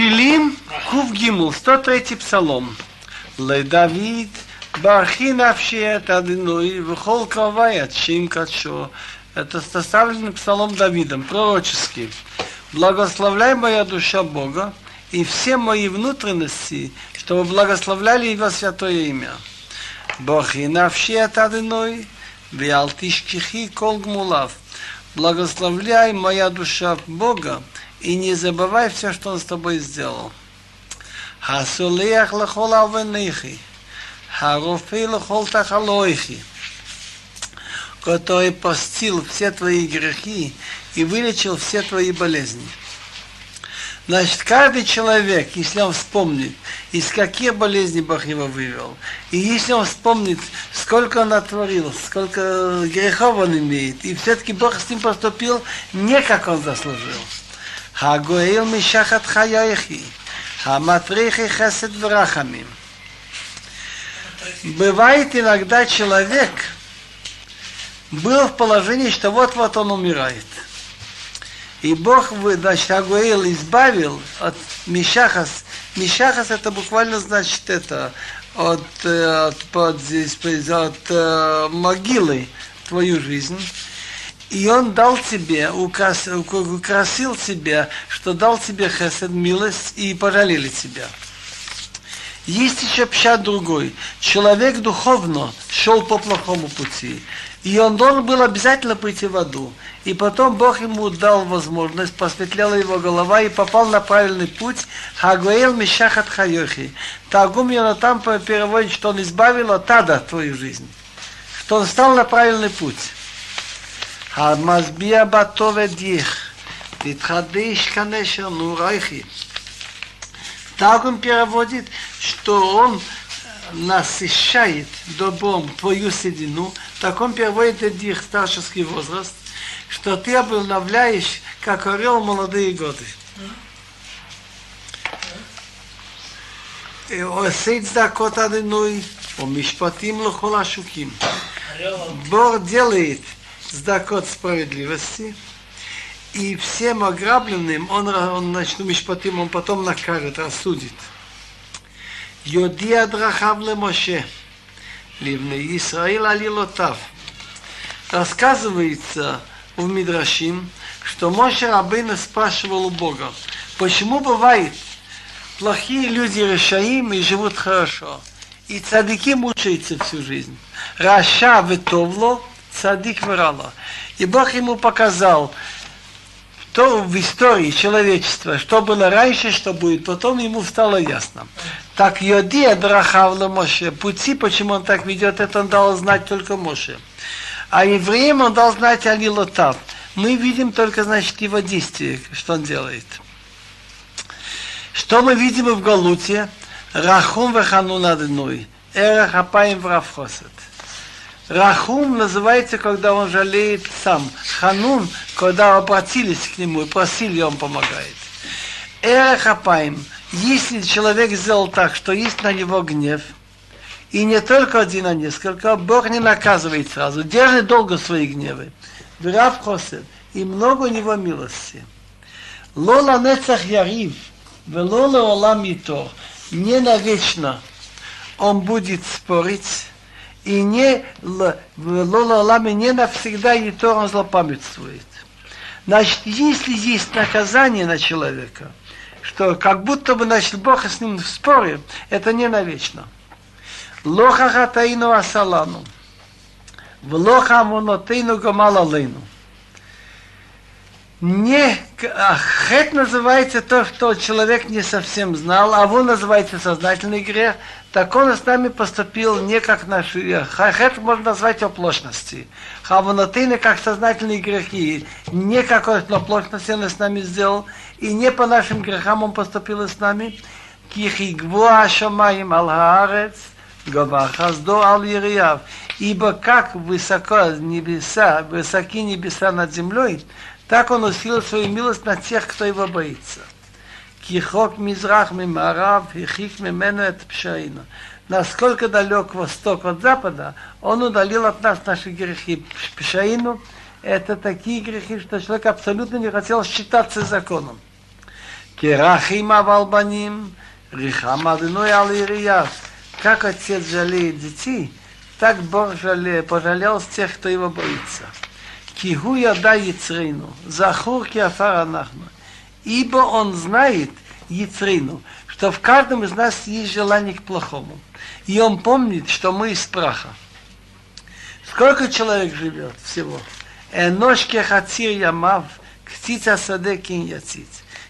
Филим кувгимул, 103-й псалом. Ле Давид, Бахинавшият адыной, вхол кровает, шим качо. Это составленный псалом Давидом, пророческий. Благословляй моя душа Бога и все мои внутренности, чтобы благословляли Его святое имя. Бахинавшият адыной, Вялтишкихи колгмулав. Благословляй моя душа Бога и не забывай все, что Он с тобой сделал. Хасулеях лахол авенихи, харуфи лахол тахалоихи, который постил все твои грехи и вылечил все твои болезни. Значит, каждый человек, если он вспомнит, из каких болезней Бог его вывел, и если он вспомнит, сколько он натворил, сколько грехов он имеет, и все-таки Бог с ним поступил не как он заслужил. Хагуэл мишахат хайохи, хаматрихи хэсэд врахами. Бывает иногда человек был в положении, что вот-вот он умирает. И Бог, значит, Агуэл избавил от Мишахас. Мишахас это буквально значит это, от могилы твою жизнь. И Он дал тебе, украсил тебя, что дал тебе хесед, милость, и пожалели тебя. Есть еще пшат другой. Человек духовно шел по плохому пути. И он должен был обязательно пойти в аду. И потом Бог ему дал возможность, просветлела его голова и попал на правильный путь. Хагуэл мишахат хайохи. Таргум Йонатан переводит, что он избавил от ада твою жизнь. Что он встал на правильный путь. Хамазбия батоведих. Витхадыш канешер нурайхи. Таргум переводит, что он насыщает добром твою седину, так он переводит это в старческий возраст, что ты обновляешь, как орел, молодые годы. Бог делает сдакот справедливости, и всем ограбленным он потом накажет, рассудит. Йодия драхав ле Моше, ливней Исраил алилотав. Рассказывается в Мидрашим, что Моше Рабейну спрашивал у Бога, почему бывает плохие люди решаим и живут хорошо, и цадики мучаются всю жизнь. Раша ветовло, цадик врало. И Бог ему показал, то в истории человечества, что было раньше, что будет, потом ему стало ясно. Так Йодия драхавла Моше, пути, почему он так ведет, это он дал знать только Моше. А евреям он дал знать Алилотав. Мы видим только, значит, его действия, что он делает. Что мы видим в Галуте? Рахум в Ханун адыной, эра хапаем верап хосет. Рахум называется, когда он жалеет сам. Ханун, когда обратились к нему и просили, он помогает. Эрахапаим, если человек сделал так, что есть на него гнев, и не только один, а несколько, Бог не наказывает сразу, держит долго свои гневы. Верап хосет, и много у него милости. Лола не цахярив, лоле оламитр, не навечно он будет спорить, и не Лола Лами не навсегда, и то он злопамятствует. Значит, если есть наказание на человека, что как будто бы, значит, Бог с ним в споре, это не навечно. Лоха хатаину асалану, влоха муно тайну гамалалину. Не Хет называется то, что человек не совсем знал, а вон называется сознательный грех. Так он с нами поступил не как наш Хет можно назвать оплошности. Хавнатыны как сознательные грехи. Не как оплошности он с нами сделал. И не по нашим грехам он поступил с нами. Ибо как высоко небеса, высоки небеса над землей, так он усилил свою милость на тех, кто его боится. Кихок мизрах мем араб, хихик мемену это Пешаина. Насколько далек восток от запада, он удалил от нас наши грехи. Пешаину это такие грехи, что человек абсолютно не хотел считаться законом. Кирахим авалбаним, Рахум адыной алирияс. Как отец жалеет детей, так Бог пожалел тех, кто его боится. Кигу яда яцрину, захур киафар анахну. Ибо он знает яцрину, что в каждом из нас есть желание к плохому. И он помнит, что мы из праха. Сколько человек живет всего? Эношке хацир ямав, ктица саде кень яциц.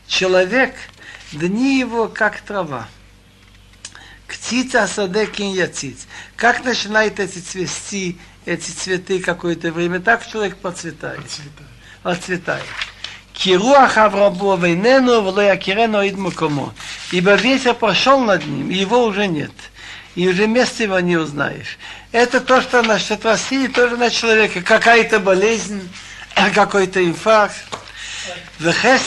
Человек, дни его как трава. Ктица саде кень яциц. Как начинает эти цветы какое-то время, так человек подцветает. Ибо ветер пошел над ним, и его уже нет. И уже места его не узнаешь. Это то, что насчет тоже на человека. Какая-то болезнь, какой-то инфаркт. Он хочет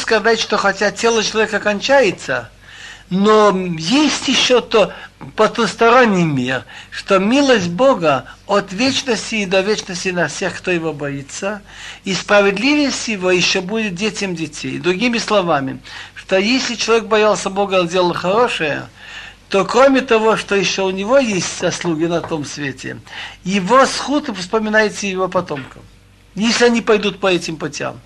сказать, что хотя тело человека кончается, но есть еще то потусторонний мир, что милость Бога от вечности и до вечности на всех, кто его боится, и справедливость его еще будет детям детей. Другими словами, что если человек боялся Бога и делал хорошее, то кроме того, что еще у него есть заслуги на том свете, его схуд вспоминается его потомкам, если они пойдут по этим путям.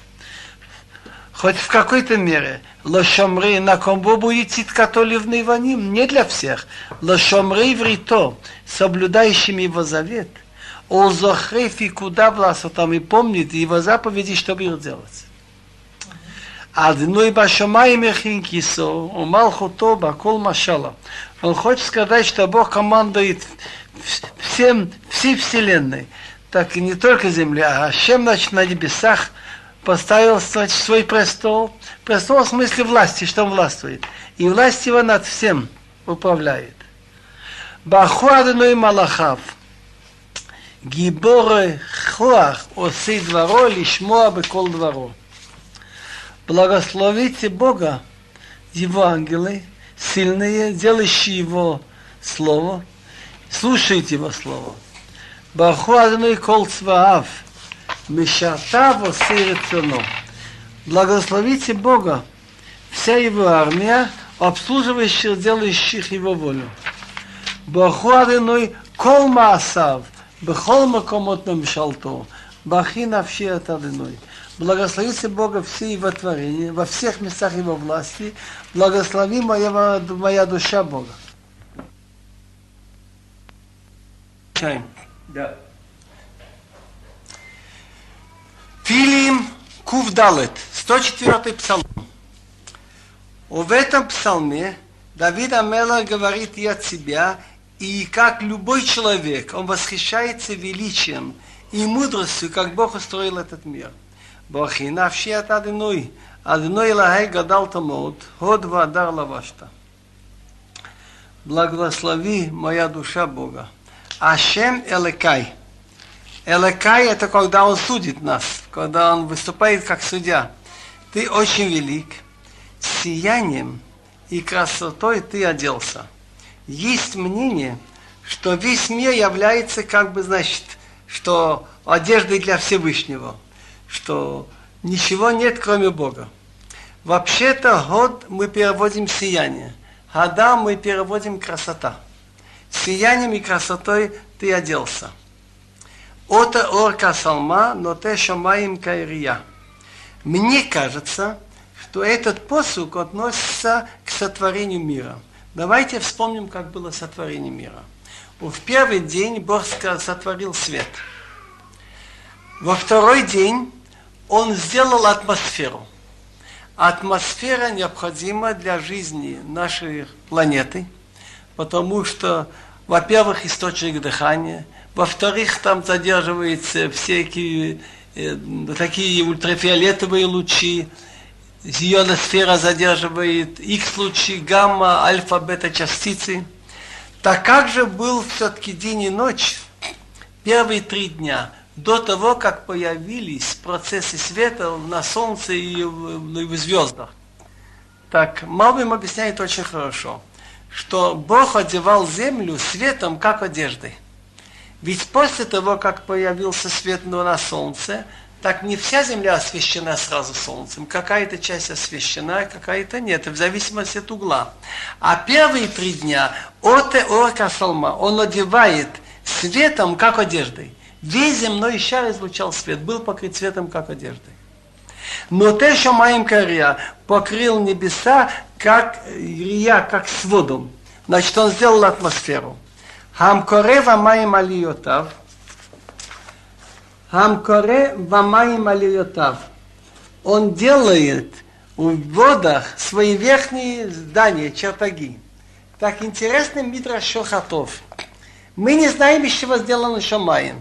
Хоть в какой-то мере. Лошомры на комбо будет титкатоливный ваним. Не для всех. Лошомры врито, соблюдающими его завет. Олзохры фикуда власо там и помнит его заповеди, чтобы их делать. Адыной башомай мехинкисо, умалхуто бакол машала. Он хочет сказать, что Бог командует всем, всей вселенной. Так и не только земля, а Ашем на небесах поставил свой престол, престол в смысле власти, что он властвует. И власть его над всем управляет. Баху адыной малахав, гиборы хуах, осы дворо, лишмо абыкол дворо. Благословите Бога, его ангелы, сильные, делающие его слово, слушайте его слово. Баху адыной кол цваав, Мишатаво сырецуно. Благословите Бога, вся его армия, обслуживающих, делающих его волю. Бахуадыной колма асав, бхолма комотном шалто, бахинавшият адыной. Благословите Бога все его творения, во всех местах его власти. Благослови моя душа Бога. Чай. Да. Филим кувдалет, 104-й псалм. В этом псалме Давид Амелах говорит и от себя, и как любой человек, он восхищается величием и мудростью, как Бог устроил этот мир. Бахинавшият адыной, адыной лагай гадал тамоут, ход вадар лавашта. Благослови моя душа Бога. Ашем элекай. Элекай – это когда он судит нас, когда он выступает как судья. Ты очень велик, сиянием и красотой ты оделся. Есть мнение, что весь мир является, как бы, значит, что одеждой для Всевышнего, что ничего нет, кроме Бога. Вообще-то, год мы переводим сияние, года мы переводим красота. Сиянием и красотой ты оделся. Ота орка салма, но те шамаим кайрия. Мне кажется, что этот посук относится к сотворению мира. Давайте вспомним, как было сотворение мира. В первый день Бог сотворил свет. Во второй день Он сделал атмосферу. Атмосфера необходима для жизни нашей планеты, потому что, во-первых, источник дыхания, во-вторых, там задерживаются всякие такие ультрафиолетовые лучи, ионосфера задерживает Х-лучи, гамма, альфа, бета частицы. Так как же был все-таки день и ночь, первые три дня, до того, как появились процессы света на Солнце и в звездах? Так, Малбим объясняет очень хорошо, что Бог одевал землю светом, как одеждой. Ведь после того, как появился свет на солнце, так не вся земля освещена сразу солнцем. Какая-то часть освещена, какая-то нет, в зависимости от угла. А первые 3 дня Орка Салма, он одевает светом, как одеждой. Весь земной шар излучал свет, был покрыт светом, как одеждой. Но те, что Маимкария покрыл небеса, как рия, как с водом. Значит, он сделал атмосферу. Хамкоре вамаим алиотав. Он делает в водах свои верхние здания, чертоги. Так интересно, Мидраш Хатов. Мы не знаем, из чего сделан Шамаим.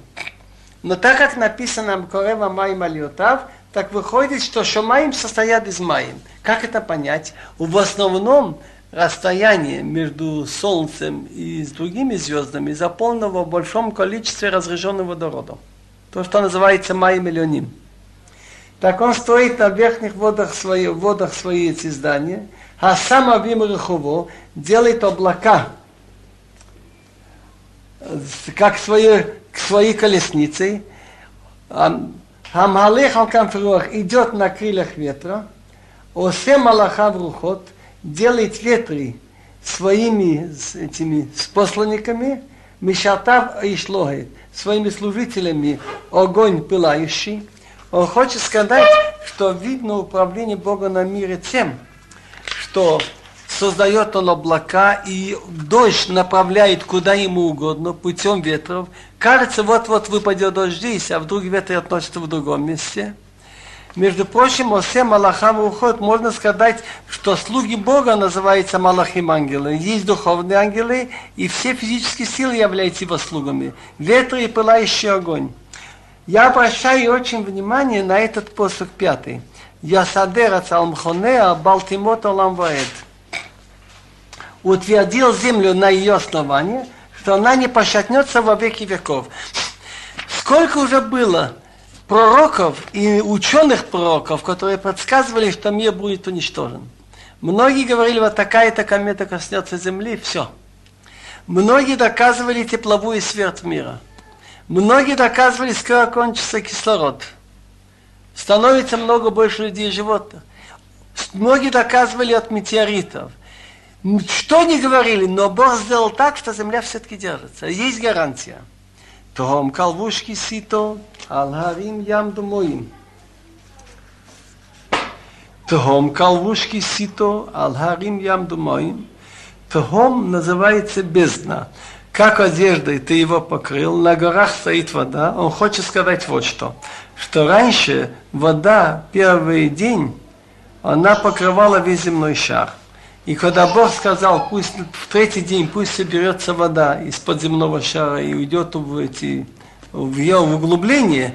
Но так как написано Хамкоре вамаим алиотав, так выходит, что Шамаим состоят из маим. Как это понять? В основном расстояние между Солнцем и с другими звездами заполнено в большом количестве разреженного водорода. То, что называется Майим Эльоним. Так он стоит на верхних водах свои эти здания, а сам Абим Рахуво делает облака, как свои колесницы. Хамалех Алкамфруах идет на крыльях ветра, Осе Малахав Рухот делает ветры своими этими посланниками, Мишатав Ишлогет, своими служителями огонь пылающий. Он хочет сказать, что видно управление Бога на мире тем, что создает он облака, и дождь направляет куда ему угодно, путем ветров. Кажется, вот-вот выпадет дождь здесь, а вдруг ветры относятся в другом месте. Между прочим, Осе Малахам Рухот, можно сказать, что слуги Бога называются Малахим ангелы. Есть духовные ангелы, и все физические силы являются его слугами. Ветры и пылающий огонь. Я обращаю очень внимание на этот посох 5. Ясадера Цалмхонеа Балтимот Оламваэд. Утвердил землю на ее основании, что она не пошатнется во веки веков. Сколько уже было пророков и ученых-пророков, которые предсказывали, что мир будет уничтожен. Многие говорили, вот такая-то комета коснется Земли, все. Многие доказывали тепловую смерть мира. Многие доказывали, скоро кончится кислород. Становится много больше людей и животных. Многие доказывали от метеоритов. Что не говорили, но Бог сделал так, что Земля все-таки держится. Есть гарантия. Тогом колвушки сито, алгарим ямду моим. Тогом колвушки сито, алгарим ямду моим. Тогом называется бездна. Как одеждой ты его покрыл, на горах стоит вода. Он хочет сказать вот что. Что раньше вода первый день, она покрывала весь земной шар. И когда Бог сказал, пусть в 3-й день пусть соберется вода из-под земного шара и уйдет в ее углубление,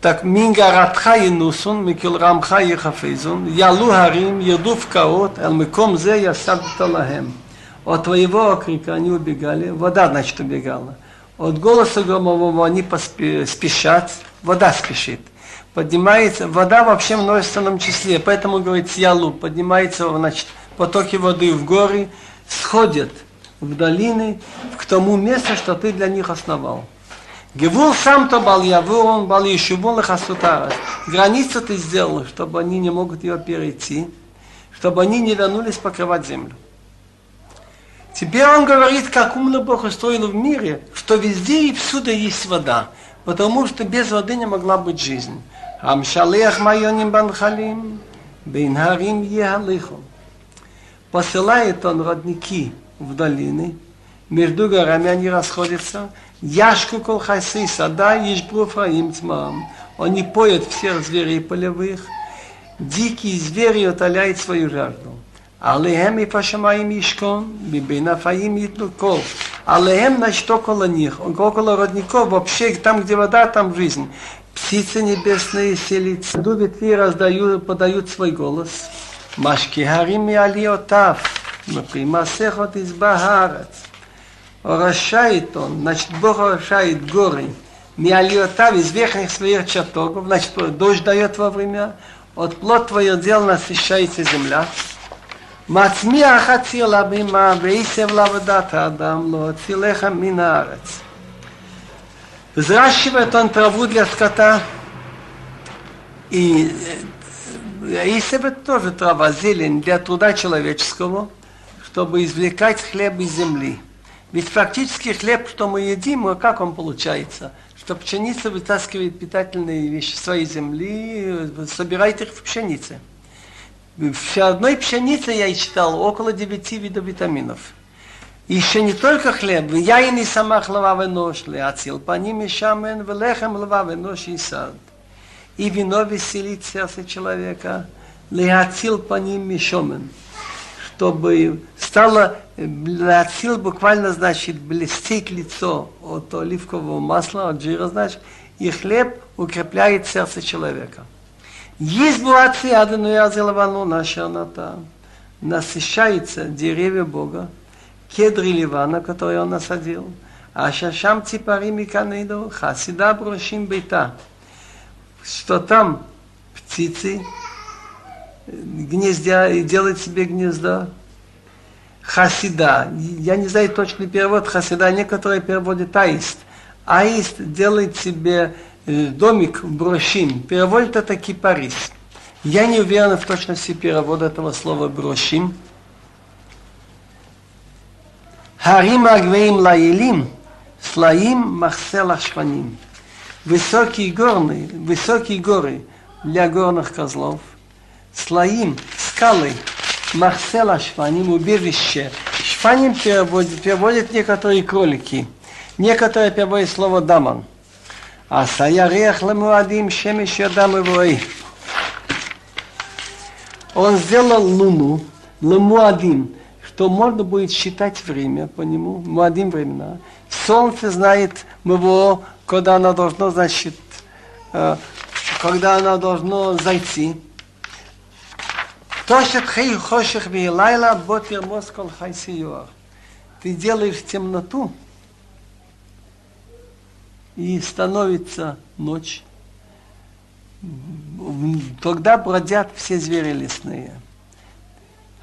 так Мин гарадха и нусун, Мекил рамха и хафейзун, Ялугарим, едув каот, элмиком зе я садик талахем. От твоего окрика они убегали, вода, значит, убегала. От голоса громового они спешат, вода спешит. Поднимается, вода вообще в множественном числе, поэтому, говорит, Ялу, поднимается, значит, потоки воды в горы сходят в долины, к тому месту, что ты для них основал. Гивул сам-то бал, он бал еще вон лихасутара. Границу ты сделал, чтобы они не могут ее перейти, чтобы они не вернулись покрывать землю. Теперь он говорит, как умно Бог устроил в мире, что везде и всюду есть вода, потому что без воды не могла быть жизнь. Амшалех майоним банхалим, бейнгарим ехалихом. Посылает он родники в долины, между горами они расходятся. Яшку колхайсы сада, ешбру фраим тмам. Они поют всех зверей полевых. Дикие звери утоляют свою жажду. Алеем и пашамаим ишкон, бибейна фаим итлуков. Алеем, значит, около них, около родников, вообще там, где вода, там жизнь. Птицы небесные селятся, ветви раздают, подают свой голос. Машкигарим и алиотав, мапримасехот из бахарец. Орошает он, значит, Бог орошает горы. Миалиотав из верхних своих чертогов, значит, дождь дает во время. От плод твоих дел насыщается земля. Мацмиа хатилабима, вейсев лавадата адам, лоцилеха минарец. Взращивает он траву для скота, и себе тоже трава, зелень для труда человеческого, чтобы извлекать хлеб из земли. Ведь практически хлеб, что мы едим, как он получается? Что пшеница вытаскивает питательные вещества из земли, собирает их в пшенице. В одной пшенице, я читал, около 9 видов витаминов. Еще не только хлеб, яин и самах лававы нож, леацил по ним и шамен, влехем лававы нож и сад. И вино веселит сердце человека, леацил по ним и шамен. Чтобы стало, леацил буквально значит блестеть лицо от оливкового масла, от жира, значит, и хлеб укрепляет сердце человека. Есть буация адыной азелавану наша ната, насыщается деревья Бога, кедры Ливана, которые он насадил, а шашам ципарим и канейду, хасида брушим бейта, что там птицы гнездя и делают себе гнезда. Хасида, я не знаю точный перевод хасида, некоторые переводят аист. Аист делает себе домик брушим, переводит это кипарис. Я не уверен в точности перевода этого слова брушим. Харим агвеим лаилим, слаим махселах шпаним. Высокие горы для горных козлов. Слоим, скалы, махсела шпаним, убежище. Шпаним переводят некоторые кролики. Некоторые переводят слово даман. А саярех ламуадим шемиш ядам ивой. Он сделал луну, ламуадим, то можно будет считать время по нему, муадим времена. Солнце знает его, когда оно должно, значит, когда оно должно зайти. Тошет хей хоших вилайла ботир москол хайсиюар. Ты делаешь темноту, и становится ночь. Тогда бродят все звери лесные.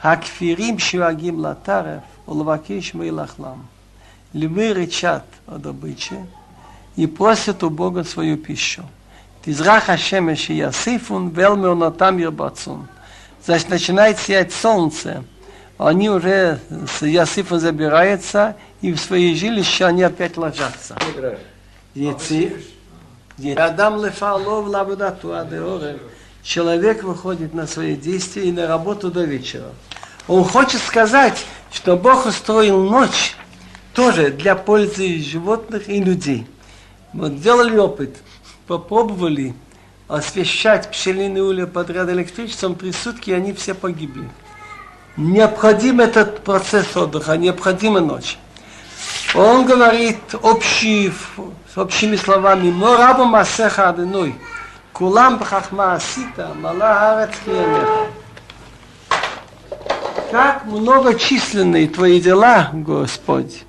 Акфирим шуагим латарев, улвакиш мейлахлам. Львы рычат о добыче и просят у Бога свою пищу. Тизраха шемеши ясифун, велмеонатам ербацун. Значит, начинает сиять солнце. Они уже, ясифун забирается, и в свои жилища они опять ложатся. Адам лефалов лабудату адеорев. Человек выходит на свои действия и на работу до вечера. Он хочет сказать, что Бог устроил ночь тоже для пользы животных и людей. Вот делали опыт, попробовали освещать пчелиные улья подряд электричеством, 3 сутки они все погибли. Необходим этот процесс отдыха, необходима ночь. Он говорит общими словами «Мораба масеха адыной». Кулам бхахма асита, мала арец хиенеха. Как многочисленные твои дела, Господь,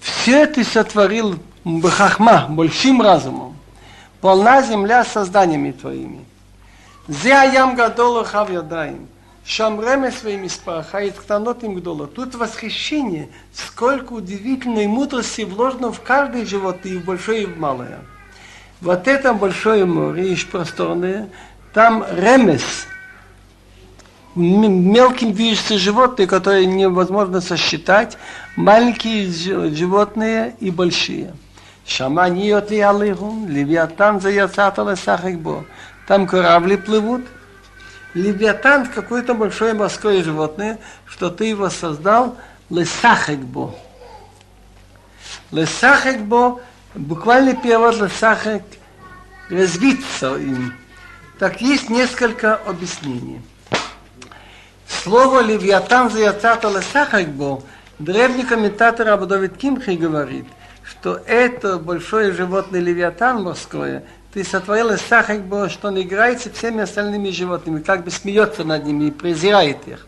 все ты сотворил бхахма, большим разумом, полна земля созданиями твоими. Зе аям гадолу хав ядаим, шамреме своими спарахает ктанот им гдола. Тут восхищение, сколько удивительной мудрости вложено в каждое животное, и в большое, и в малое. Вот это большое море, еще просторное, там ремес, мелким движутся животные, которые невозможно сосчитать, маленькие животные и большие. Шаманиот ли алыгун, левиатан заяцата лесахек бо. Там корабли плывут. Левиатан какое-то большое морское животное, что ты его создал, лесахек бо. Лесахек бо. Буквальный перевод «лесахек» – «развиться им». Так есть несколько объяснений. Слово «левиатан заяцата лесахек бо» древний комментатор Абдовид Кимхи говорит, что это большое животное левиатан морское, ты сотворил лесахек бо, что он играется всеми остальными животными, как бы смеется над ними и презирает их.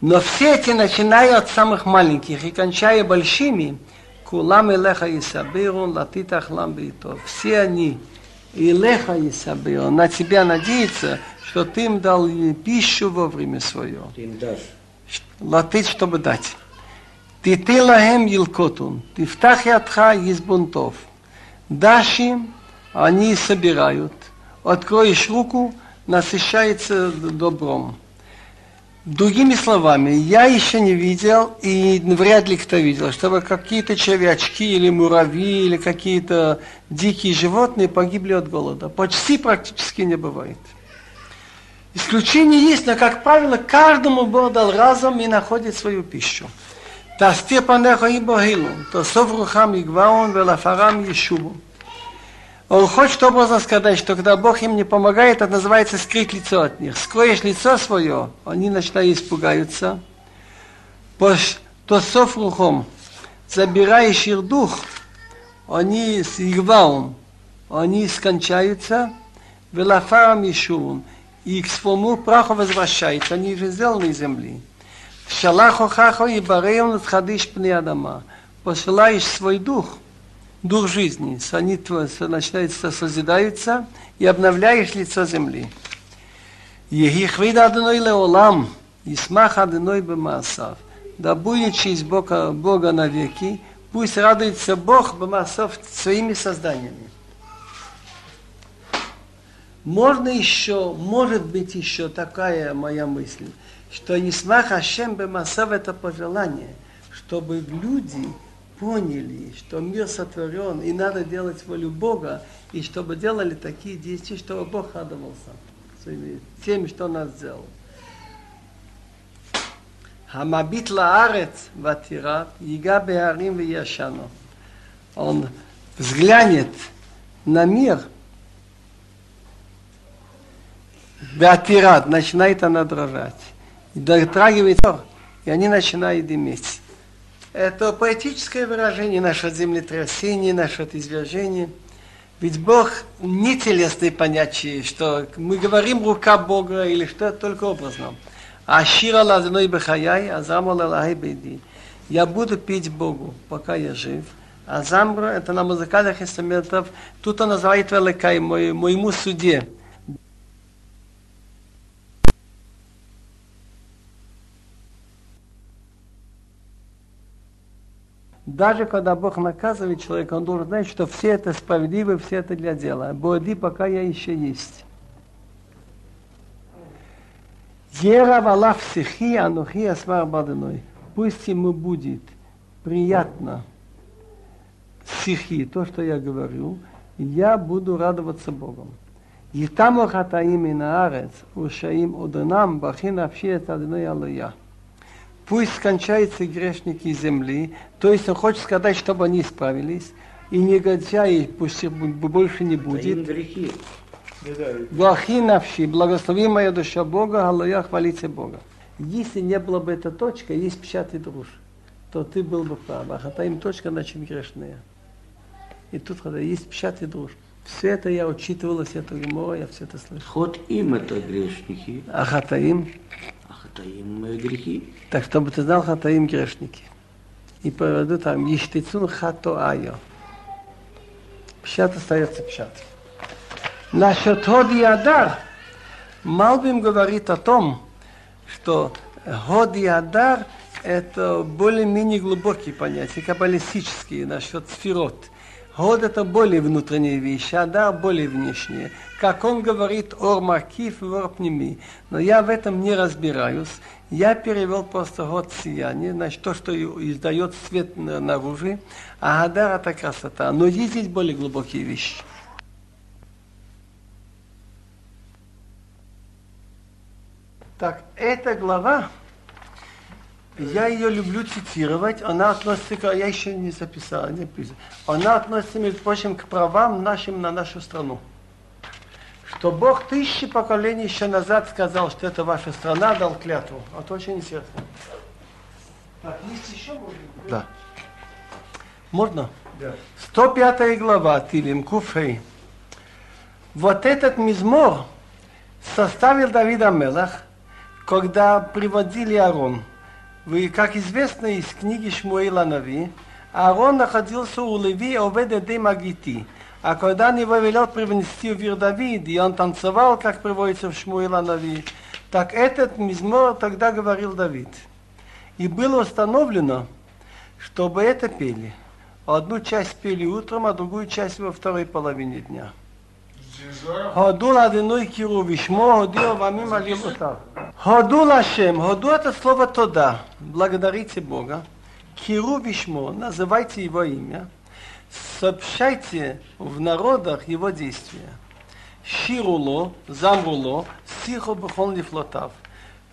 Но все эти, начиная от самых маленьких и кончая большими, Кулам элеха и сабирун, латитах ламбитов. Все они, элеха и сабирун, на тебя надеются, что ты им дал пищу вовремя свое. Латит, чтобы дать. Ты лахем елкотун, ты втах ядха из бунтов. Даши они собирают. Откроешь руку, насыщается добром. Другими словами, я еще не видел, и вряд ли кто видел, чтобы какие-то червячки или муравьи, или какие-то дикие животные погибли от голода. Почти практически не бывает. Исключения есть, но, как правило, каждому Бог дал разум и находит свою пищу. Тасти панехо и богилу, то соврухам и гваун, велафарам и шубу. Он хочет образно сказать, что когда Бог им не помогает, это называется скрыть лицо от них. Скроешь лицо свое, они начинают испугаться. То софрухом, забираешь их дух, они с игваум, они скончаются, велафарам ишувум, и к своему праху возвращаются, они же сделаны из земли. Шалахо хахо и бареон отходишь пнеадама, посылаешь свой дух. Дух жизни, они начинают созидаются и обновляешь лицо земли. Да будет честь Бога навеки, пусть радуется Бог Бамасов своими созданиями. Можно еще, может быть еще такая моя мысль, что Исмах Ашем Бамасов это пожелание, чтобы люди поняли, что мир сотворен, и надо делать волю Бога, и чтобы делали такие действия, чтобы Бог радовался тем, что нас сделал. Хамабит лаарец ватират, яга беарим вияшано. Он взглянет на мир, ватират, начинает она дрожать, дотрагивается, и они начинают иметь. Это поэтическое выражение наше землетрясение, наше извержение. Ведь Бог не телесные понятия, что мы говорим рука Бога или что, только образно. Ашира лазной бахаяй, азамала лахай бейди. Я буду петь Богу, пока я жив. Азамбра, это на музыкальных инструментах, тут он называет великай, моему суде. Даже когда Бог наказывает человека, он должен знать, что все это справедливо, все это для дела. Боди, пока я еще есть. Пусть ему будет приятно сихи, то, что я говорю, я буду радоваться Богом. Лоха хатаину асалану, Бахинавшият адыной. Пусть скончаются грешники земли, то есть он хочет сказать, чтобы они исправились, и негодяи пусть больше не будет. Блохи навши, благослови моя душа Бога, аллоя, хвалите Бога. Если не было бы эта точка, есть печатный друж, то ты был бы прав. А хотя им точка, значит грешная. И тут, когда есть печатный друж, все это я учитывал, все это гемора, я все это слышал. Ход им это грешники. А хотя им... Хатаим грехи. Так, чтобы ты знал, хатаим грешники. И проведу там, ештицун хатоайо. Пшат остается пшат. Насчет Ходиадар, Малбим говорит о том, что Ходиадар это более-менее глубокие понятия, каббалистические, насчет сферот. Ход это более внутренние вещи, адар более внешние. Как он говорит, ор макиф, ор пними. Но я в этом не разбираюсь. Я перевел просто ход сияние, значит, то, что издает свет наружу, а адар это красота. Но есть здесь более глубокие вещи. Так, эта глава, я ее люблю цитировать, она относится к... Я еще не записал, не писал. Она относится, между прочим, к правам нашим на нашу страну. Что Бог тысячи поколений еще назад сказал, что это ваша страна, дал клятву. Это очень интересно. Так, есть еще можно? Да. Можно? Да. 105 глава, Тилим Куфей. Вот этот мизмор составил Давид а-Мелах, когда приводили Аарон. Вы, как известно из книги Шмуэла Нави, Аарон находился у Леви Овед-Эдей Магити, а когда он его велел привнести в Вир Давид, и он танцевал, как приводится в Шмуэла Нави, так этот мизмор тогда говорил Давид. И было установлено, чтобы это пели. Одну часть пели утром, а другую часть во второй половине дня. Ходу адыной кирувиш, мо ходил вами молитва. Ходу лашем, ходу это слово тода, благодарите Бога. Кирувиш мо, называйте его имя, сообщайте в народах его действия. Шируло, замруло, сихо бхон лифлотав.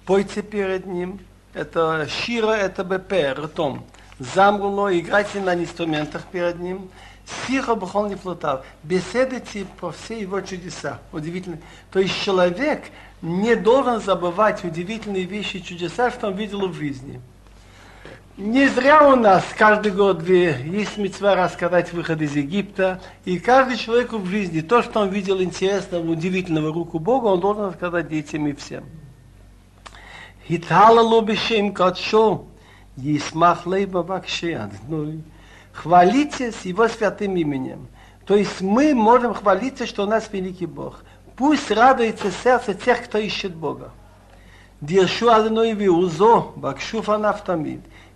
Пойте перед ним, это шира, это БПР, ртом. Замруло, играйте на инструментах перед ним. Сихо бхон лифлотав. Беседуйте про все его чудеса. Удивительно. То есть человек не должен забывать удивительные вещи и чудеса, что он видел в жизни. Не зря у нас каждый год есть мицва рассказать выход из Египта, и каждый человек в жизни, то, что он видел интересного, удивительного, руку Бога, он должен рассказать детям и всем. Хвалитесь его святым именем. То есть мы можем хвалиться, что у нас великий Бог. Пусть радуется сердце тех, кто ищет Бога.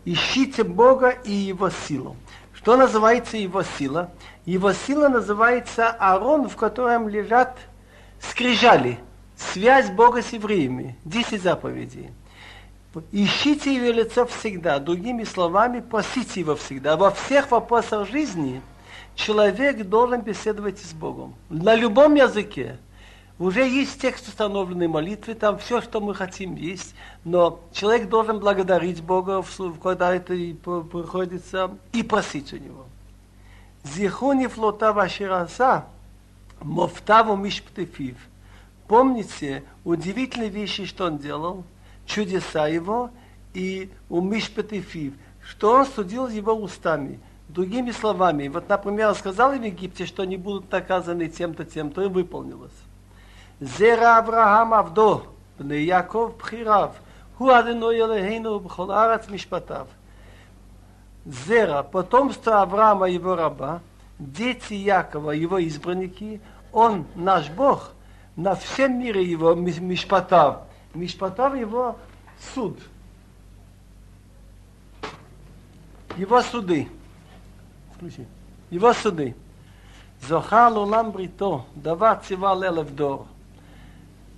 Ищите Бога и Его силу. Что называется Его сила? Его сила называется Арон, в котором лежат скрижали. Связь Бога с евреями. 10 заповедей. Ищите Его лицо всегда. Другими словами, просите Его всегда. Во всех вопросах жизни человек должен беседовать с Богом. На любом языке. Уже есть текст установленной молитвы, там все, что мы хотим, есть. Но человек должен благодарить Бога, когда это и приходится, и просить у Него. Зихуни флота вашираса, мофтаву мишптефив. Помните удивительные вещи, что он делал, чудеса его, и у мишптефив, что он судил его устами. Другими словами, вот, например, он сказал в Египте, что они будут наказаны тем-то, тем-то, и выполнилось. Зера Авраам Авдо, Бне Яков Пхирав, Ху Адыной Элогейну Бхол Арат Мишпатав. Зера, потомство Авраама, его раба, дети Якова, его избранники, он, наш Бог, на всем мире его Мишпатав. Мишпатав его суд. Его суды. Включи. Его суды. Зохал улам брито, дава цивал элевдор.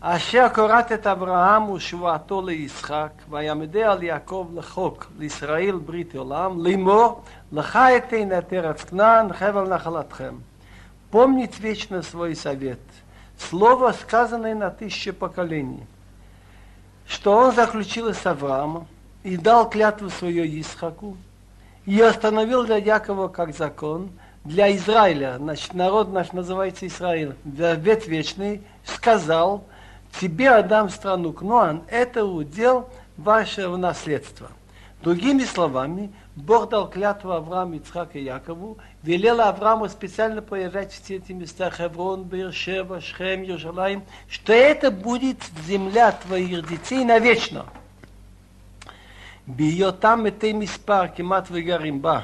אשר קוראת את אברהם ושבועתו לישחק, ויעמדה על יעקב לחוק, לישראל ברית עולם, לימור, לך אתן את ארץ כנען, חבל נחלתכם. Помнить вечно свой совет, слово, сказанное на 1000 поколений, что он заключил с Авраамом и дал клятву свою Исхаку, и остановил для Якова как закон, для Израиля, значит, народ наш называется Израиль, завет вечный, сказал, тебе отдам страну Кноан, это удел вашего наследства. Другими словами, Бог дал клятву Аврааму, Ицхаку и Якову, велел Аврааму специально поезжать в все эти места, Хеврон, Беершева, Шхем, Иерусалим, что это будет земля твоих детей навечно. Биотам и ты миспар, кемат вегаримба,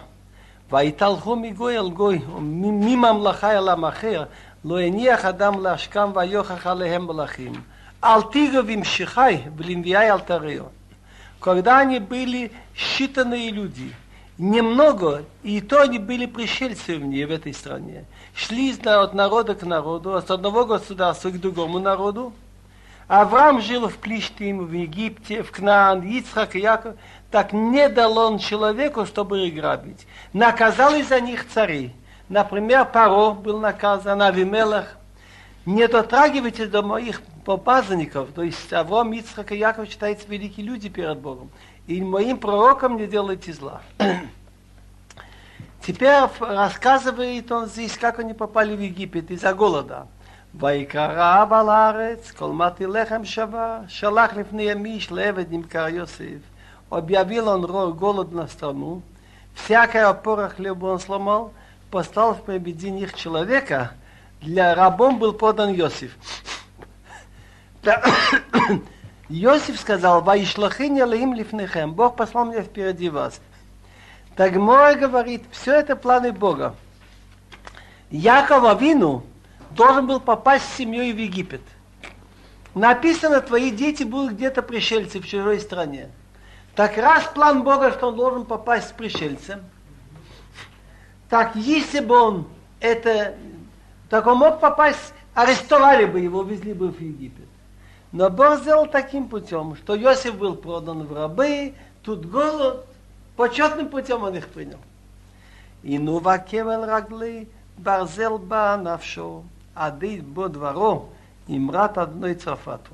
ваиталху мигой алгой, мимам лахай ламахер, лоэниях адам лашкам ваёхах алехем балахим. Алтиговим шихай, блинвияй алтарео. Когда они были считанные люди, немного, и то они были пришельцами в этой стране, шли от народа к народу, от одного государства к другому народу. Авраам жил в Плиштим, в Египте, в Кнаан, Ицхак и Яков. Так не дал он человеку, чтобы их грабить. Наказал из-за них царей. Например, Паро был наказан, Авимелах. Не дотрагивайтесь до моих помазанников, то есть Авраам, Ицхак и Яков считаются великие люди перед Богом. И моим пророкам не делайте зла. Теперь рассказывает он здесь, как они попали в Египет из-за голода. ויקרא אב על הארץ, כל מתי לחם שווה, שלח לפני ימיש לעבד נמכר יוסף, объявил он голод на страну, всякое опора хлеба он сломал, послал впереди них человека, для рабом был подан Йосиф. Йосиф сказал, «Ваишлахини алеим лифнехем», Бог послал меня впереди вас. Тагмора говорит, все это планы Бога. Яков Авину должен был попасть с семьей в Египет. Написано, твои дети будут где-то пришельцы в чужой стране. Так раз план Бога, что он должен попасть с пришельцем, Так если бы он это... Так он мог попасть, арестовали бы его, везли бы в Египет. Но Бог сделал таким путем, что Иосиф был продан в рабы, тут голод, почетным путем он их принял. И ну вакевел раглы, барзел баанавшо, адыд бо дворо, имрат одной цафату.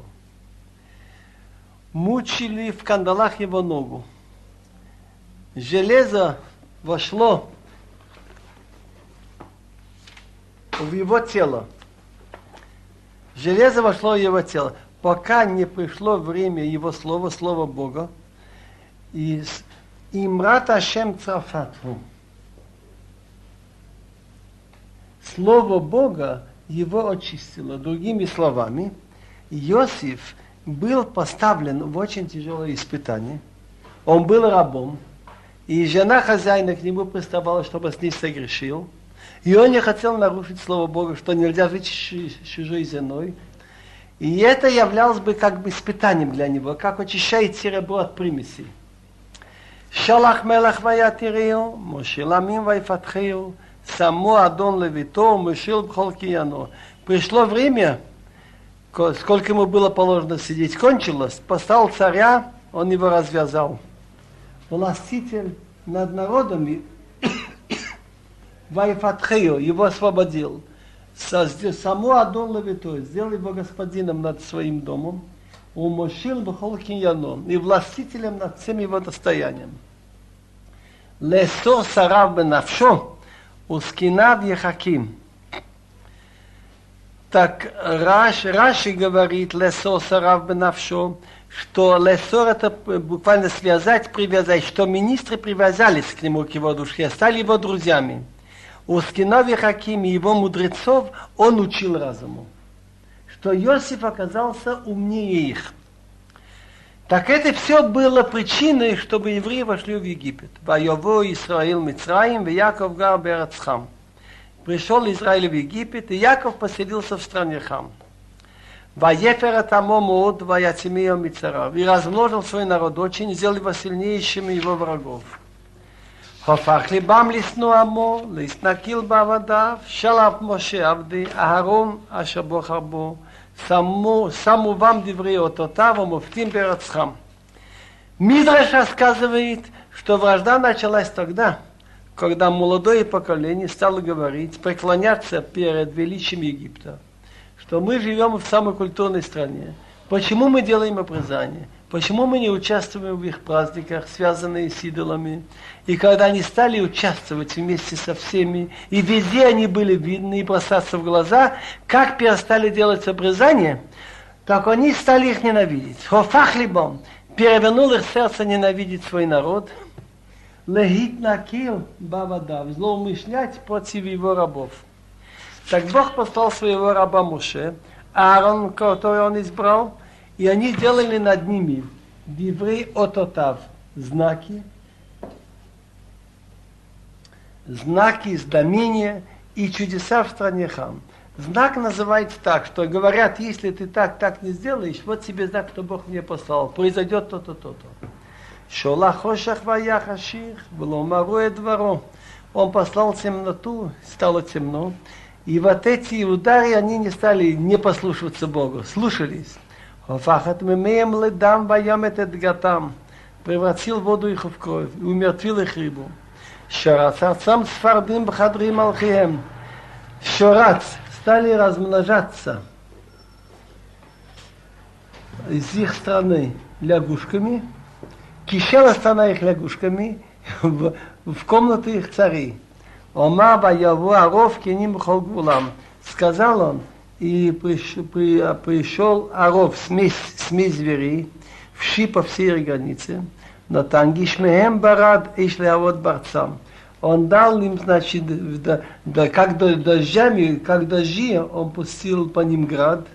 Мучили в кандалах его ногу. Железо вошло в его тело. Железо вошло в его тело. Пока не пришло время его слова, слово Бога. И имрат Ашем Цафату. Слово Бога его очистило. Другими словами, Иосиф был поставлен в очень тяжелое испытание. Он был рабом. И жена хозяина к нему приставала, чтобы с ней согрешил. И он не хотел нарушить слово Бога, что нельзя жить чужой землей. И это являлось бы как бы испытанием для него, как очищает серебро от примесей. Шалах мелах ваятирил, мошиламим вайфатхил, само Адон Левито, мышил бхолкияно. Пришло время, сколько ему было положено сидеть, кончилось, послал царя, он его развязал. Властитель над народами Вайфатхео его освободил. Саму Адон Левитой сделал его господином над своим домом, умошил Бхолкиньяном и властителем над всем его достоянием. Лесо сарав бенавшо, ускинав ехаким. Так Раши говорит, лесо сарав бенавшо, что лесор это буквально связать, привязать, что министры привязались к нему, к его душе, стали его друзьями. У Скинови Хакими, его мудрецов, он учил разуму, что Иосиф оказался умнее их. Так это все было причиной, чтобы евреи вошли в Египет. Воево Исраил Мицраим, и Яков гар беэрец Хам. Пришел Израиль в Египет, и Яков поселился в стране Хам. Воефера тамо мод, вояцемия мицара. И размножил свой народ очень, сделал его сильнейшими его врагов. הפך ליבם לשנוא עמו, להסתנקיל בעבדיו, שלף משה עבדי, אהרון אשר בחר בו, שמו בם דברי אותותיו ומופתים ברצחם. Мидраш рассказывает, что вражда началась тогда, когда молодое поколение стало говорить, преклоняться перед величием Египта, что мы живем в самой культурной стране, почему мы делаем обрезание? Почему мы не участвуем в их праздниках, связанные с идолами? И когда они стали участвовать вместе со всеми, и везде они были видны и бросаться в глаза, как перестали делать обрезание, так они стали их ненавидеть. Хофахлибом перевернул их сердце ненавидеть свой народ. Легитнакил бавада, злоумышлять против его рабов. Так Бог послал своего раба Моше, Аарон, которого он избрал, и они делали над ними диврей ототав, знаки, знамения и чудеса в стране Хам. Знак называется так, что говорят, если ты так не сделаешь, вот тебе знак, что Бог мне послал, произойдет то-то, то-то. Шола хошах ваяхаших, вломаруэ дворо. Он послал темноту, стало темно, и вот эти удары, они не стали не послушаться Богу, слушались. Превратил воду их в кровь, умертвил их рыбу. Шорац стали размножаться из их страны лягушками, кишела страна их лягушками, в комнаты их царей. Сказал он, и пришел оров, смесь зверей, вши по всей границе, на тангишмеем барад и шлявот барцам. Он дал им, значит, как дожди, он пустил по ним град.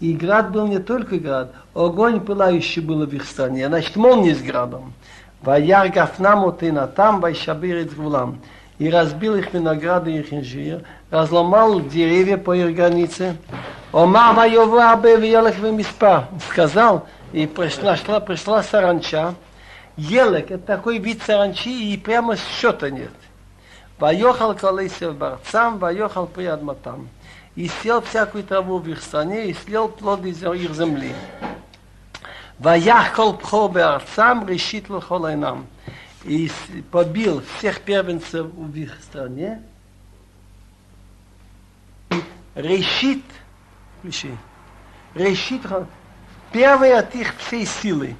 И град был не только град, огонь пылающий был в их стране, значит, молния с градом. Ваяр гафнаму тынатам вайшабирит гулам. И разбил их виноград и их инжир, разломал деревья по их границе. Омар ваёва абе вьелек вимиспа. Сказал, и пришла саранча. Елек – это такой вид саранчи, и прямо счета нет. Ваёхал колесев барцам, ваёхал приадматам. И съел всякую траву в их стране, и съел плоды их земли. Ваяхал пхо барцам, решит лохолайнам. И побил всех первенцев в их стране. Решит, решит, первый от их всей силы.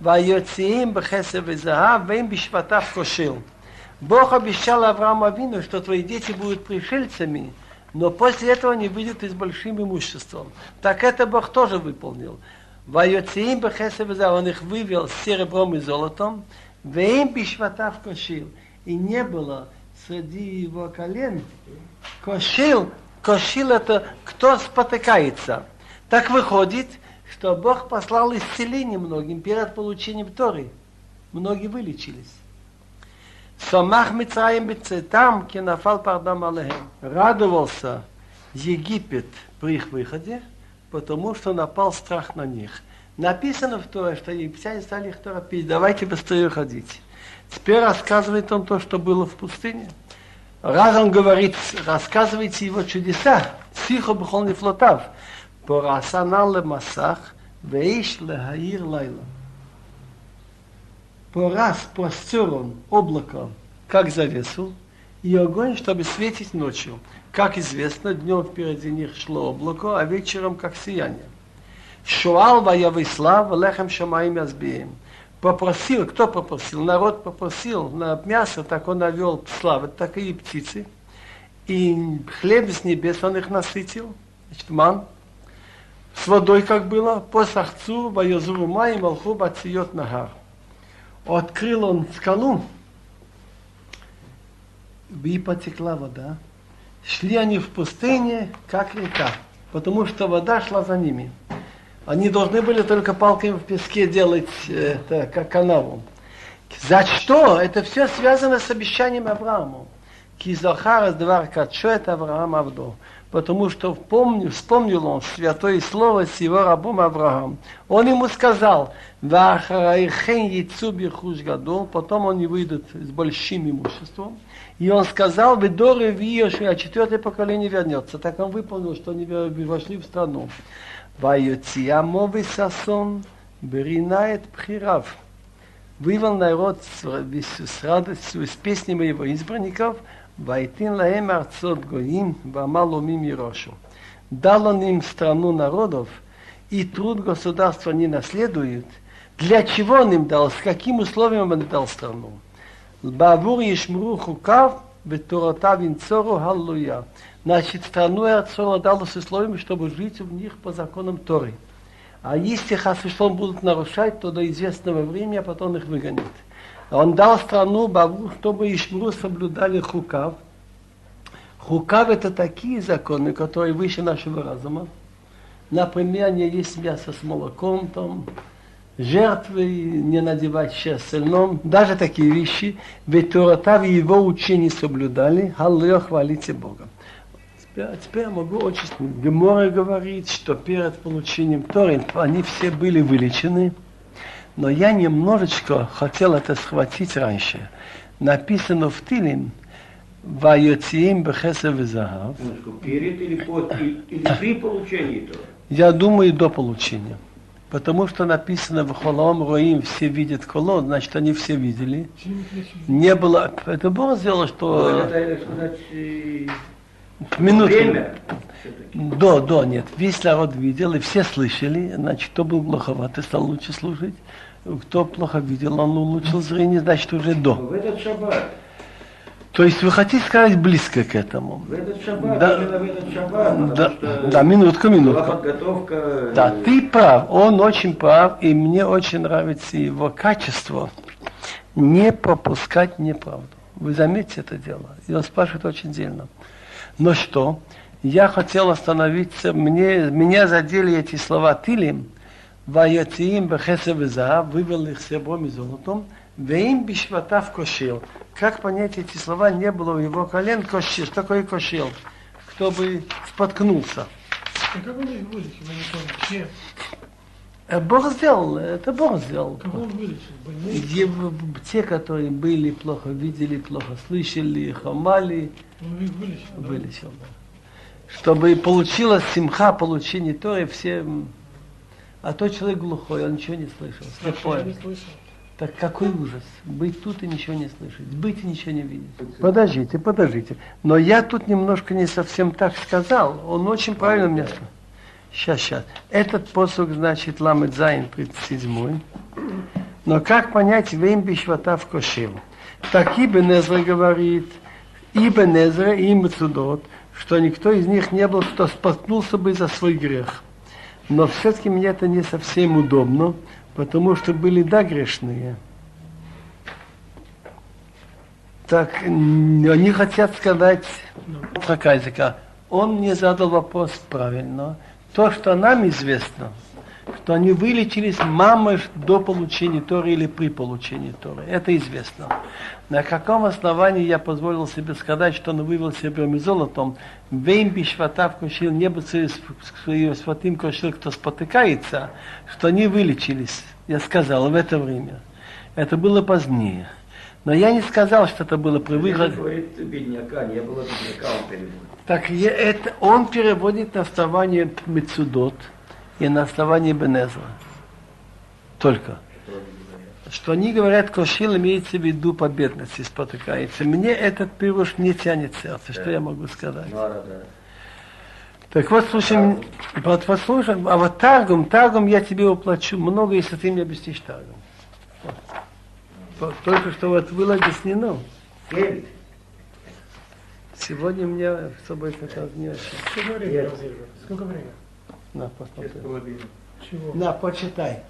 Ваёциим бхесев и загав, ваим бишватав кошел. Бог обещал Аврааму Авину, что твои дети будут пришельцами, но после этого они выйдут и с большим имуществом. Так это Бог тоже выполнил. Ваёциим бхесев и загав, он их вывел с серебром и золотом, ваим бишватав кошел. И не было среди его колен. Кошил, кошил это кто спотыкается. Так выходит, что Бог послал исцеление многим перед получением Торы. Многие вылечились. Сомах Мицраим бецетам, кенафал пардам алехем. Радовался Египет при их выходе, потому что напал страх на них. Написано в Торе, что египтяне стали их торопить. Давайте быстрее ходить. Теперь рассказывает он то, что было в пустыне. Раз он говорит, рассказывайте его чудеса. Сихо бхол не флотав. Порасанал ле масах, веиш ле хаир лайла. Порас простер он облако, как завесу, и огонь, чтобы светить ночью. Как известно, днем впереди них шло облако, а вечером как сияние. Шуал ваявислав лехем шамаим язбеем. Попросил, кто попросил? Народ попросил на мясо, так он навел пславы, так и птицы. И хлеб с небес он их насытил, значит, ман. С водой, как было, по сахцу, воезуру май, молху, бациот нагар. Открыл он скалу, и потекла вода. Шли они в пустыне, как река, потому что вода шла за ними. Они должны были только палками в песке делать это, как канаву. За что? Это все связано с обещанием Аврааму. Кизахара двар качет Авраам Авдо. Потому что вспомнил он святое слово с его рабом Авраам. Он ему сказал, «Вахарайхен яйцу бирхуш гадол», потом они выйдут с большим имуществом. И он сказал, «Ведоры виеши», а четвертое поколение вернется. Так он выполнил, что они вошли в страну. Ваёциамовый сасон бринает пхирав. Вывел народ с радостью, с песнями его избранников, «Вайтин лаэм арцот гоим, вамал умим ерошу». Дал он им страну народов, и труд государства не наследует. Для чего он им дал, с каким условием он дал страну? «Бавур ешмру хукав, ветурата винцору галлуя». Значит, страну Эрцова дал с условием, чтобы жить в них по законам Торы. А если Хасвишлом будут нарушать, то до известного времени, а потом их выгонят. Он дал страну Баву, чтобы Ишмру соблюдали хукав. Хукав – это такие законы, которые выше нашего разума. Например, не есть мясо с молоком, там, жертвы, не надевать шерсть сельном. Даже такие вещи. Ведь Тората его учения соблюдали. Алло, хвалите Бога. Теперь я могу очень... Гемора говорит, что перед получением Торы они все были вылечены, но я немножечко хотел это схватить раньше. Написано в Тилим, «Ваёциим бехесев и загав». Перед или при получении Торы? Я думаю, до получения. Потому что написано в Холом Роим, все видят Коло, значит, они все видели. Не было... Это Бог сделал, что... Минуту. Да, нет. Весь народ видел, и все слышали. Значит, кто был глуховатый, стал лучше слушать. Кто плохо видел, он улучшил зрение, значит, уже до. В этот шаббат. То есть вы хотите сказать близко к этому? В этот шаббат, да, именно в этот шаббат. Да, минутку. Подготовка... Да, ты прав, он очень прав, и мне очень нравится его качество. Не пропускать неправду. Вы заметите это дело. И он спрашивает очень сильно. Но что? Я хотел остановиться, меня задели эти слова Тилим, «Ваёциим бехесев и загав», вывел их серебром и золотом, «Веим бишватав кошел». Как понять эти слова? Не было у его колен кошел. Что такое кошел? Кто бы споткнулся. А как он их вылечил? Бог сделал, это Бог сделал. Кого увеличил? Те, которые были, плохо видели, плохо слышали, хромали, вылечил. Чтобы получилось симха, получение Торы всем. А тот человек глухой, он ничего не слышал, слепой. Так какой ужас, быть тут и ничего не слышать, быть и ничего не видеть. Подождите, подождите. Но я тут немножко не совсем так сказал, он очень правильно мне сказал. Сейчас. Этот посуг значит ламет зайн 37. Но как понять вейм бишвата в кошим? Так Ибн Эзра говорит, Ибн Эзра и Мацудот, что никто из них не был, что споткнулся бы за свой грех. Но все-таки мне это не совсем удобно, потому что были, да, грешные. Так, они хотят сказать, Хаказика, он мне задал вопрос правильно. То, что нам известно, что они вылечились мамаш до получения Торы или при получении Торы. Это известно. На каком основании я позволил себе сказать, что он вывел серебром и золотом? Вейм бишвата вкушил, небо святым кушил, кто спотыкается, что они вылечились. Я сказал, в это время. Это было позднее. Но я не сказал, что это было при выходе. Бедняка, не было бедняка, он переводит. Так это, он переводит на основании Мецудот и на основании Бенезра. Только. Что они говорят, Кошил имеется в виду по бедности, спотыкается. Мне этот пируш не тянет сердце, что я могу сказать. Так вот, слушай, послушаем, а вот Таргум я тебе уплачу много, если ты мне объяснишь Таргум. Только что вот было объяснено. Сегодня мне с собой как-то не очень. Сколько времени? Сколько времени? На, посмотри. На, почитай.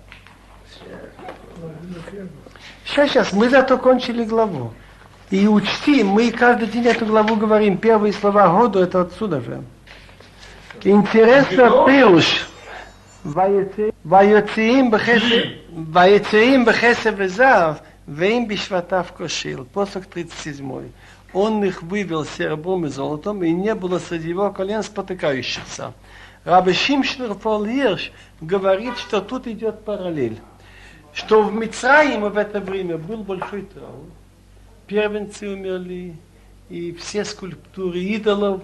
Сейчас, мы зато кончили главу. И учти, мы каждый день эту главу говорим. Первые слова году, это отсюда же. Интересно, пируш. Ваецеим бхесев резав. Вейм бишватав кошил, посох 37. Он их вывел серебром и золотом, и не было среди его колен спотыкающихся. Рабби Шимшон фон Хирш говорит, что тут идет параллель. Что в Мицраиме в это время был большой траур. Первенцы умерли, и все скульптуры идолов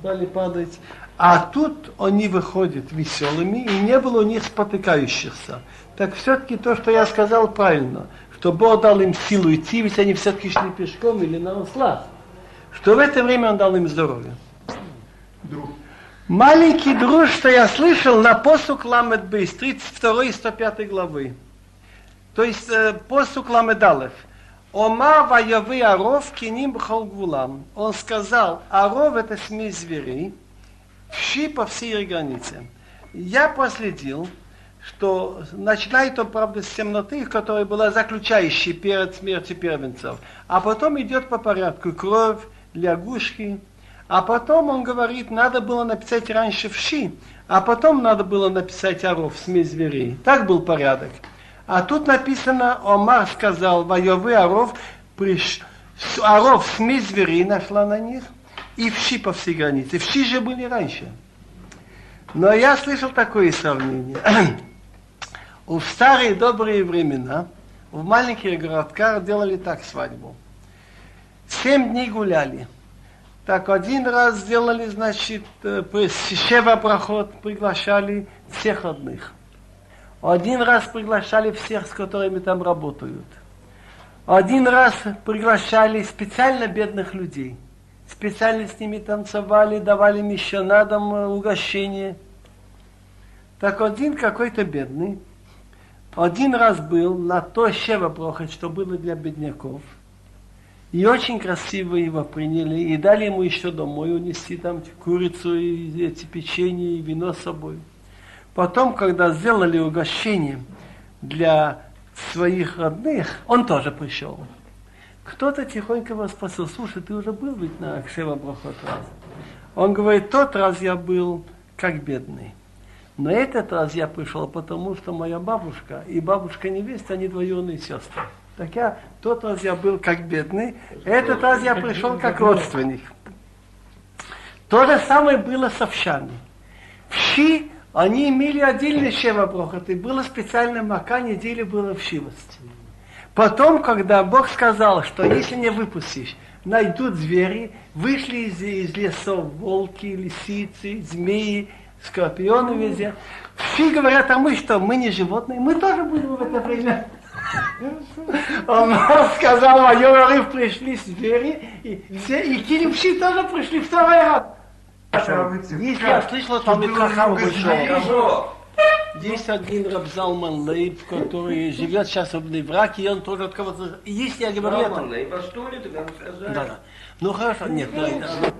стали падать. А тут они выходят веселыми, и не было у них спотыкающихся. Так все-таки то, что я сказал, правильно. Что Бог дал им силу идти, ведь они все-таки шли пешком или на ослах. Что в это время Он дал им здоровье. Друг. Маленький друж, что я слышал, на посук ламет бейс, 32 и 105 главы. То есть посук ламет алеф. Ома ваявы аров киним бхол гвулам. Он сказал, аров это смесь зверей, вши по всей границе. Я проследил, что начинает он, правда, с темноты, которая была заключающей перед смертью первенцев. А потом идет по порядку кровь, лягушки. А потом он говорит, надо было написать раньше вши, а потом надо было написать оров, смесь зверей. Так был порядок. А тут написано, Омар сказал, воевы оров, оров, смесь зверей нашла на них, и вши по всей границе. Вши же были раньше. Но я слышал такое сравнение. В старые добрые времена в маленьких городках делали так свадьбу. 7 дней гуляли. Так один раз сделали, значит, Шева проход, приглашали всех родных. Один раз приглашали всех, с которыми там работают. Один раз приглашали специально бедных людей. Специально с ними танцевали, давали им еще на дом угощение. Так один какой-то бедный. Один раз был на то Шева проход, что было для бедняков. И очень красиво его приняли. И дали ему еще домой унести там курицу, и эти печенья, и вино с собой. Потом, когда сделали угощение для своих родных, он тоже пришел. Кто-то тихонько его спросил, слушай, ты уже был ведь на Шева проход раз? Он говорит, тот раз я был как бедный. Но этот раз я пришел, потому что моя бабушка и бабушка невеста, они двоюродные сестры. Так я, тот раз я был как бедный, этот раз я пришел как родственник. То же самое было с овщами. Вши Они имели отдельный шеваброхот, и было специальное мака, неделя было в шивости. Потом, когда Бог сказал, что если не выпустишь, найдут звери, вышли из лесов волки, лисицы, змеи, скорпионы везде. Все говорят, а мы что, мы не животные, мы тоже будем в это время. Он сказал, а Йорариф пришли звери, и килипши тоже пришли второй раз. Если я слышал, там Митрахам вышел. Есть один Раб Залман Лейб, который живет сейчас в Бней-Браке, и он тоже от кого-то... Если я говорю это... Залман Лейб, а что ли, ты нам сказали? Да, да. Ну хорошо, нет, да, да.